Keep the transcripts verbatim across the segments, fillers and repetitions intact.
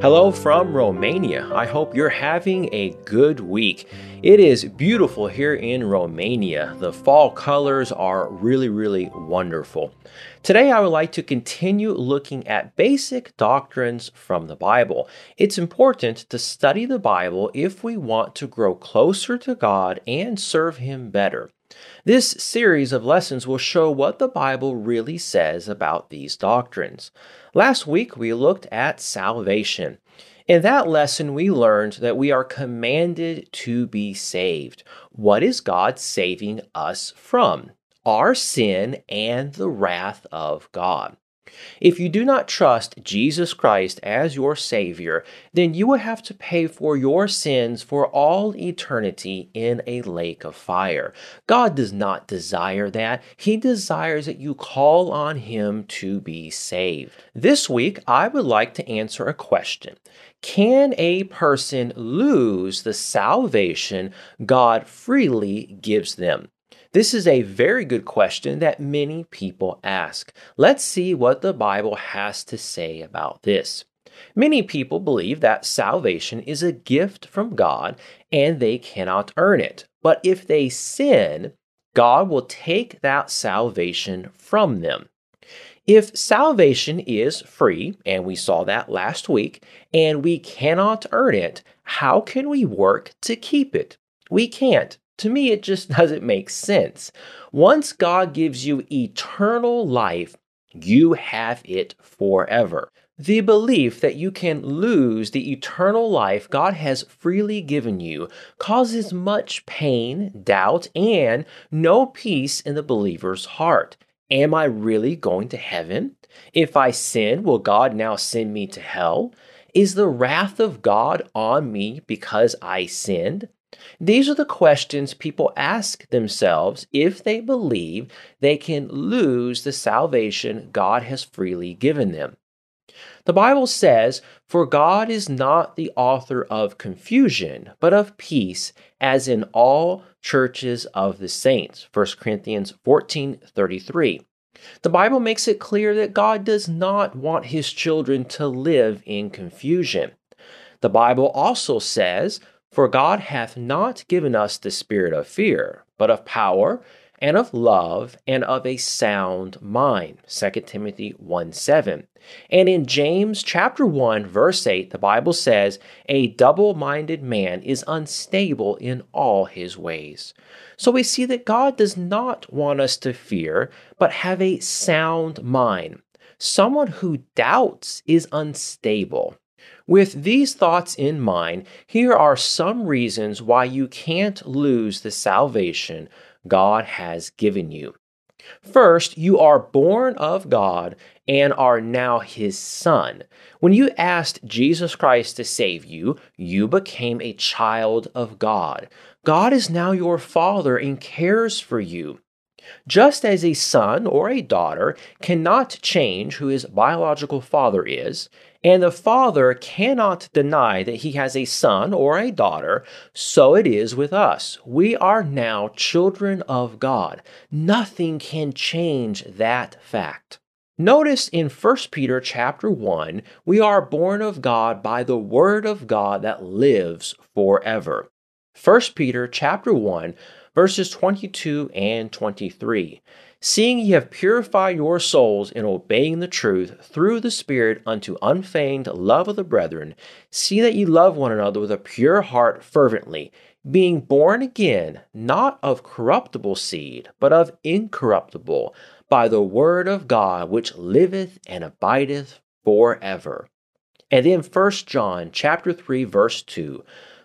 Hello from Romania. I hope you're having a good week. It is beautiful here in Romania. The fall colors are really, really wonderful. Today, I would like to continue looking at basic doctrines from the Bible. It's important to study the Bible if we want to grow closer to God and serve Him better. This series of lessons will show what the Bible really says about these doctrines. Last week, we looked at salvation. In that lesson, we learned that we are commanded to be saved. What is God saving us from? Our sin and the wrath of God. If you do not trust Jesus Christ as your Savior, then you will have to pay for your sins for all eternity in a lake of fire. God does not desire that. He desires that you call on Him to be saved. This week, I would like to answer a question. Can a person lose the salvation God freely gives them? This is a very good question that many people ask. Let's see what the Bible has to say about this. Many people believe that salvation is a gift from God and they cannot earn it. But if they sin, God will take that salvation from them. If salvation is free, and we saw that last week, and we cannot earn it, how can we work to keep it? We can't. To me, it just doesn't make sense. Once God gives you eternal life, you have it forever. The belief that you can lose the eternal life God has freely given you causes much pain, doubt, and no peace in the believer's heart. Am I really going to heaven? If I sin, will God now send me to hell? Is the wrath of God on me because I sinned? These are the questions people ask themselves if they believe they can lose the salvation God has freely given them. The Bible says, "For God is not the author of confusion, but of peace, as in all churches of the saints." First Corinthians fourteen thirty-three. The Bible makes it clear that God does not want His children to live in confusion. The Bible also says, "For God hath not given us the spirit of fear, but of power, and of love, and of a sound mind." Second Timothy one seven. And in James chapter one, verse eight, the Bible says, "A double-minded man is unstable in all his ways." So we see that God does not want us to fear, but have a sound mind. Someone who doubts is unstable. With these thoughts in mind, here are some reasons why you can't lose the salvation God has given you. First, you are born of God and are now His son. When you asked Jesus Christ to save you, you became a child of God. God is now your Father and cares for you. Just as a son or a daughter cannot change who his biological father is, and the father cannot deny that he has a son or a daughter, so it is with us. We are now children of God. Nothing can change that fact. Notice in First Peter chapter one, we are born of God by the word of God that lives forever. First Peter chapter one, verses twenty-two and twenty-three. "Seeing ye have purified your souls in obeying the truth through the Spirit unto unfeigned love of the brethren, see that ye love one another with a pure heart fervently, being born again, not of corruptible seed, but of incorruptible, by the word of God which liveth and abideth forever." And then First John chapter three, verse two.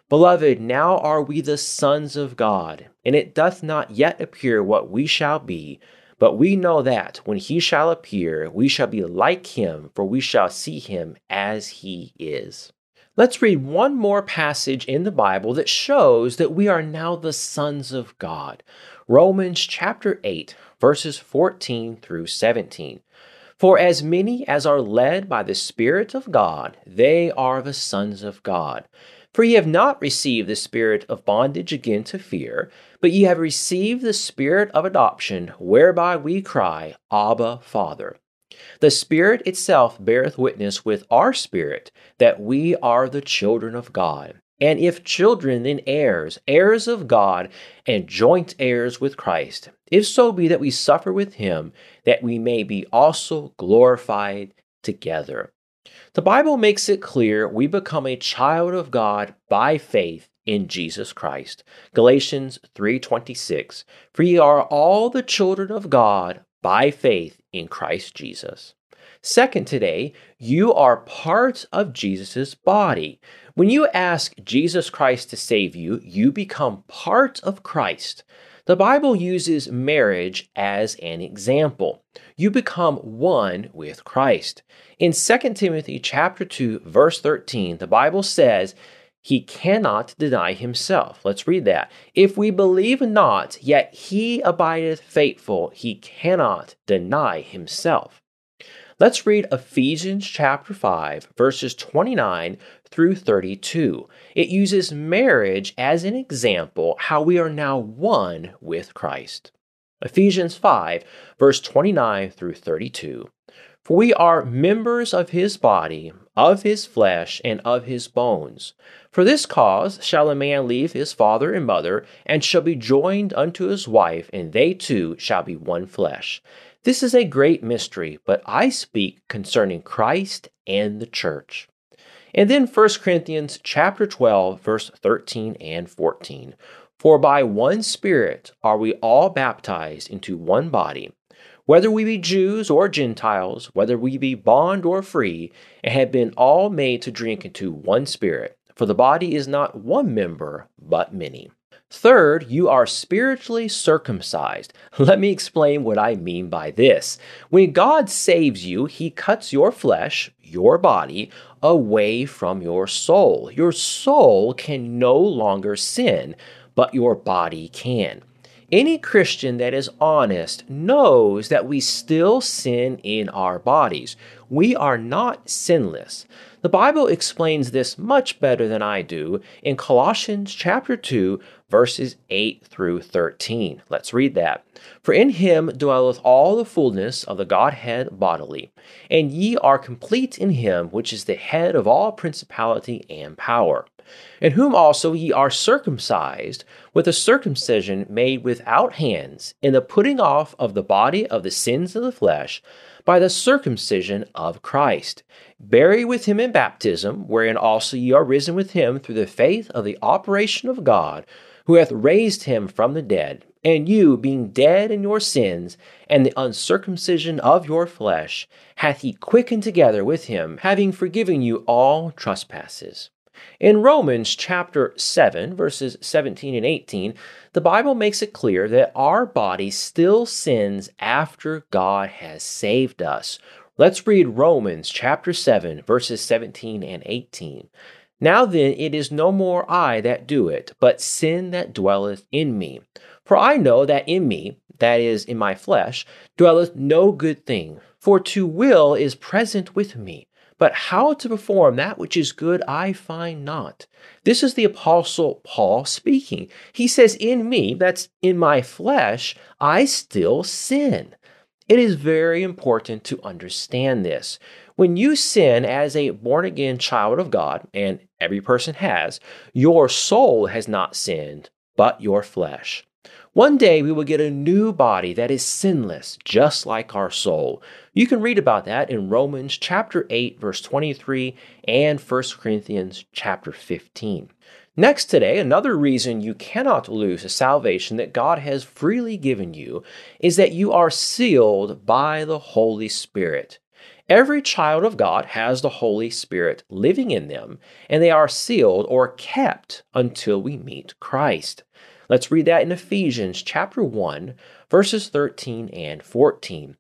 "Beloved, now are we the sons of God, and it doth not yet appear what we shall be, but we know that when He shall appear, we shall be like Him, for we shall see Him as He is." Let's read one more passage in the Bible that shows that we are now the sons of God. Romans chapter eight, verses fourteen through seventeen. For as many as are led by the Spirit of God, they are the sons of God. For ye have not received the spirit of bondage again to fear, but ye have received the Spirit of adoption, whereby we cry, Abba, Father. The Spirit itself beareth witness with our spirit that we are the children of God. And if children, then heirs, heirs of God, and joint heirs with Christ, if so be that we suffer with him, that we may be also glorified together. The Bible makes it clear we become a child of God by faith in Jesus Christ. Galatians three twenty-six, for ye are all the children of God by faith in Christ Jesus. Second, today, you are part of Jesus' body. When you ask Jesus Christ to save you, you become part of Christ. The Bible uses marriage as an example. You become one with Christ. In Second Timothy chapter two, verse thirteen, the Bible says, he cannot deny himself. Let's read that. If we believe not, yet he abideth faithful. He cannot deny himself. Let's read Ephesians chapter five, verses twenty-nine through thirty-two. It uses marriage as an example how we are now one with Christ. Ephesians five, verse twenty-nine through thirty-two. For we are members of his body, of his flesh, and of his bones. For this cause shall a man leave his father and mother, and shall be joined unto his wife, and they two shall be one flesh. This is a great mystery, but I speak concerning Christ and the church. And then First Corinthians chapter twelve, verse thirteen and fourteen. For by one Spirit are we all baptized into one body, whether we be Jews or Gentiles, whether we be bond or free, and have been all made to drink into one Spirit. For the body is not one member, but many. Third, you are spiritually circumcised. Let me explain what I mean by this. When God saves you, he cuts your flesh, your body, away from your soul. Your soul can no longer sin, but your body can. Any Christian that is honest knows that we still sin in our bodies. We are not sinless. The Bible explains this much better than I do in Colossians chapter two, verses eight through thirteen. Let's read that. For in him dwelleth all the fullness of the Godhead bodily, and ye are complete in him, which is the head of all principality and power. In whom also ye are circumcised with a circumcision made without hands, in the putting off of the body of the sins of the flesh, by the circumcision of Christ. Buried with him in baptism, wherein also ye are risen with him through the faith of the operation of God, who hath raised him from the dead. And you, being dead in your sins, and the uncircumcision of your flesh, hath he quickened together with him, having forgiven you all trespasses. In Romans chapter seven, verses seventeen and eighteen, the Bible makes it clear that our body still sins after God has saved us. Let's read Romans chapter seven, verses seventeen and eighteen. Now then, it is no more I that do it, but sin that dwelleth in me. For I know that in me, that is, in my flesh, dwelleth no good thing, for to will is present with me. But how to perform that which is good I find not. This is the Apostle Paul speaking. He says, in me, that's in my flesh, I still sin. It is very important to understand this. When you sin as a born-again child of God, and every person has, your soul has not sinned, but your flesh. One day we will get a new body that is sinless, just like our soul. You can read about that in Romans chapter eight, verse twenty-three, and First Corinthians chapter fifteen. Next today, another reason you cannot lose the salvation that God has freely given you is that you are sealed by the Holy Spirit. Every child of God has the Holy Spirit living in them, and they are sealed or kept until we meet Christ. Let's read that in Ephesians chapter one, verses thirteen and fourteen.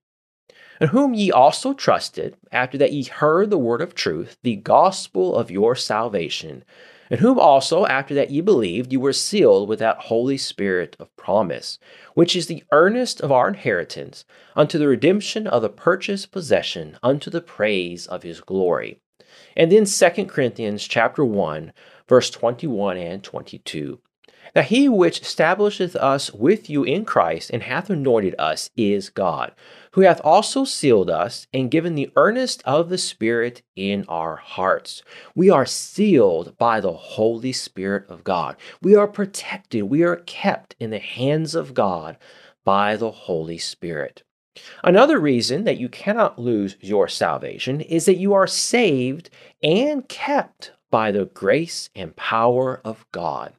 In whom ye also trusted, after that ye heard the word of truth, the gospel of your salvation, in whom also, after that ye believed, you were sealed with that Holy Spirit of promise, which is the earnest of our inheritance, unto the redemption of the purchased possession, unto the praise of his glory. And then Second Corinthians chapter one, verse twenty-one and twenty-two. Now he which establisheth us with you in Christ, and hath anointed us, is God, who hath also sealed us, and given the earnest of the Spirit in our hearts. We are sealed by the Holy Spirit of God. We are protected. We are kept in the hands of God by the Holy Spirit. Another reason that you cannot lose your salvation is that you are saved and kept by the grace and power of God.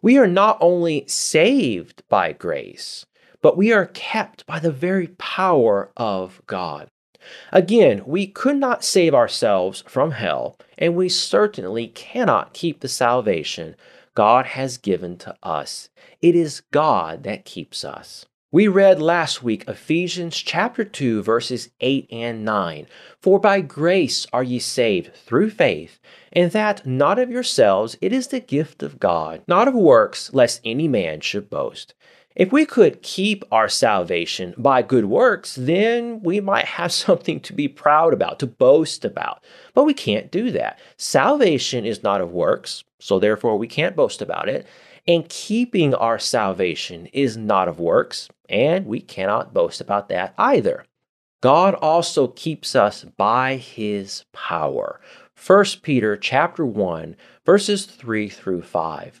We are not only saved by grace, but we are kept by the very power of God. Again, we could not save ourselves from hell, and we certainly cannot keep the salvation God has given to us. It is God that keeps us. We read last week Ephesians chapter two, verses eight and nine. For by grace are ye saved through faith, and that not of yourselves, it is the gift of God, not of works, lest any man should boast. If we could keep our salvation by good works, then we might have something to be proud about, to boast about. But we can't do that. Salvation is not of works, so therefore we can't boast about it. And keeping our salvation is not of works, and we cannot boast about that either. God also keeps us by his power. First Peter chapter one, verses three through five.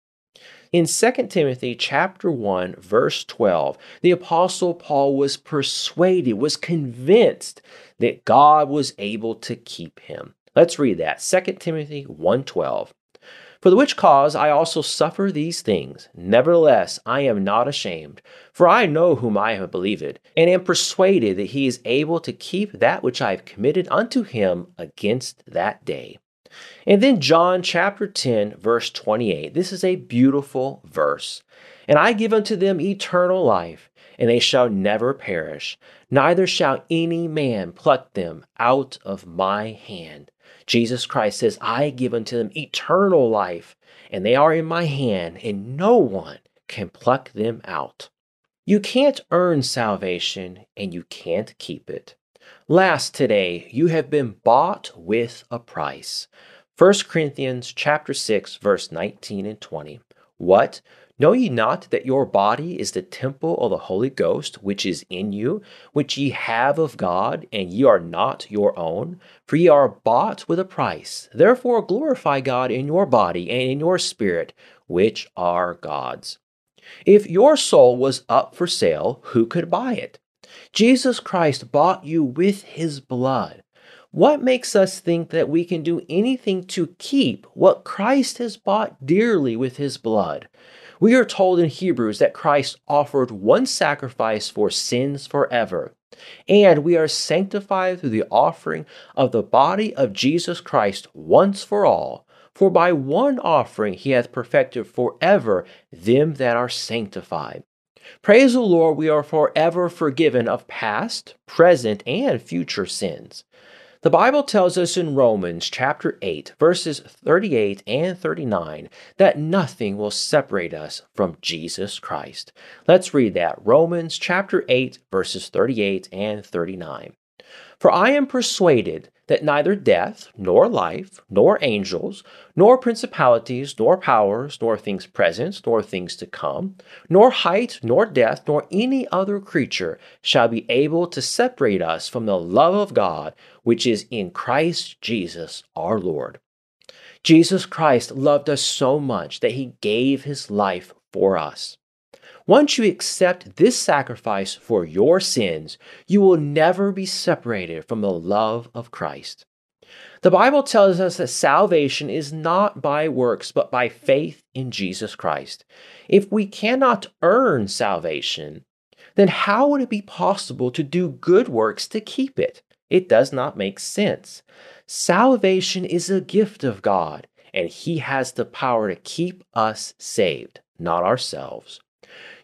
In Second Timothy chapter one, verse twelve, the Apostle Paul was persuaded, was convinced that God was able to keep him. Let's read that, Second Timothy one twelve. For the which cause I also suffer these things. Nevertheless, I am not ashamed, for I know whom I have believed, and am persuaded that he is able to keep that which I have committed unto him against that day. And then John chapter ten, verse twenty-eight. This is a beautiful verse. And I give unto them eternal life, and they shall never perish, neither shall any man pluck them out of my hand. Jesus Christ says, I give unto them eternal life, and they are in my hand, and no one can pluck them out. You can't earn salvation, and you can't keep it. Last today, you have been bought with a price. First Corinthians chapter six, verse nineteen and twenty. What? Know ye not that your body is the temple of the Holy Ghost, which is in you, which ye have of God, and ye are not your own? For ye are bought with a price. Therefore glorify God in your body and in your spirit, which are God's. If your soul was up for sale, who could buy it? Jesus Christ bought you with his blood. What makes us think that we can do anything to keep what Christ has bought dearly with his blood? We are told in Hebrews that Christ offered one sacrifice for sins forever, and we are sanctified through the offering of the body of Jesus Christ once for all. For by one offering he hath perfected forever them that are sanctified. Praise the Lord, we are forever forgiven of past, present, and future sins. The Bible tells us in Romans chapter eight, verses thirty-eight and thirty-nine, that nothing will separate us from Jesus Christ. Let's read that, Romans chapter eight, verses thirty-eight and thirty-nine. For I am persuaded that neither death, nor life, nor angels, nor principalities, nor powers, nor things present, nor things to come, nor height, nor depth, nor any other creature shall be able to separate us from the love of God, which is in Christ Jesus our Lord. Jesus Christ loved us so much that he gave his life for us. Once you accept this sacrifice for your sins, you will never be separated from the love of Christ. The Bible tells us that salvation is not by works, but by faith in Jesus Christ. If we cannot earn salvation, then how would it be possible to do good works to keep it? It does not make sense. Salvation is a gift of God, and He has the power to keep us saved, not ourselves.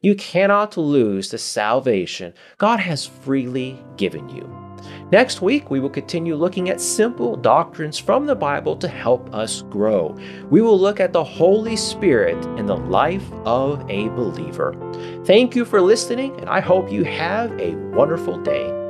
You cannot lose the salvation God has freely given you. Next week, we will continue looking at simple doctrines from the Bible to help us grow. We will look at the Holy Spirit in the life of a believer. Thank you for listening, and I hope you have a wonderful day.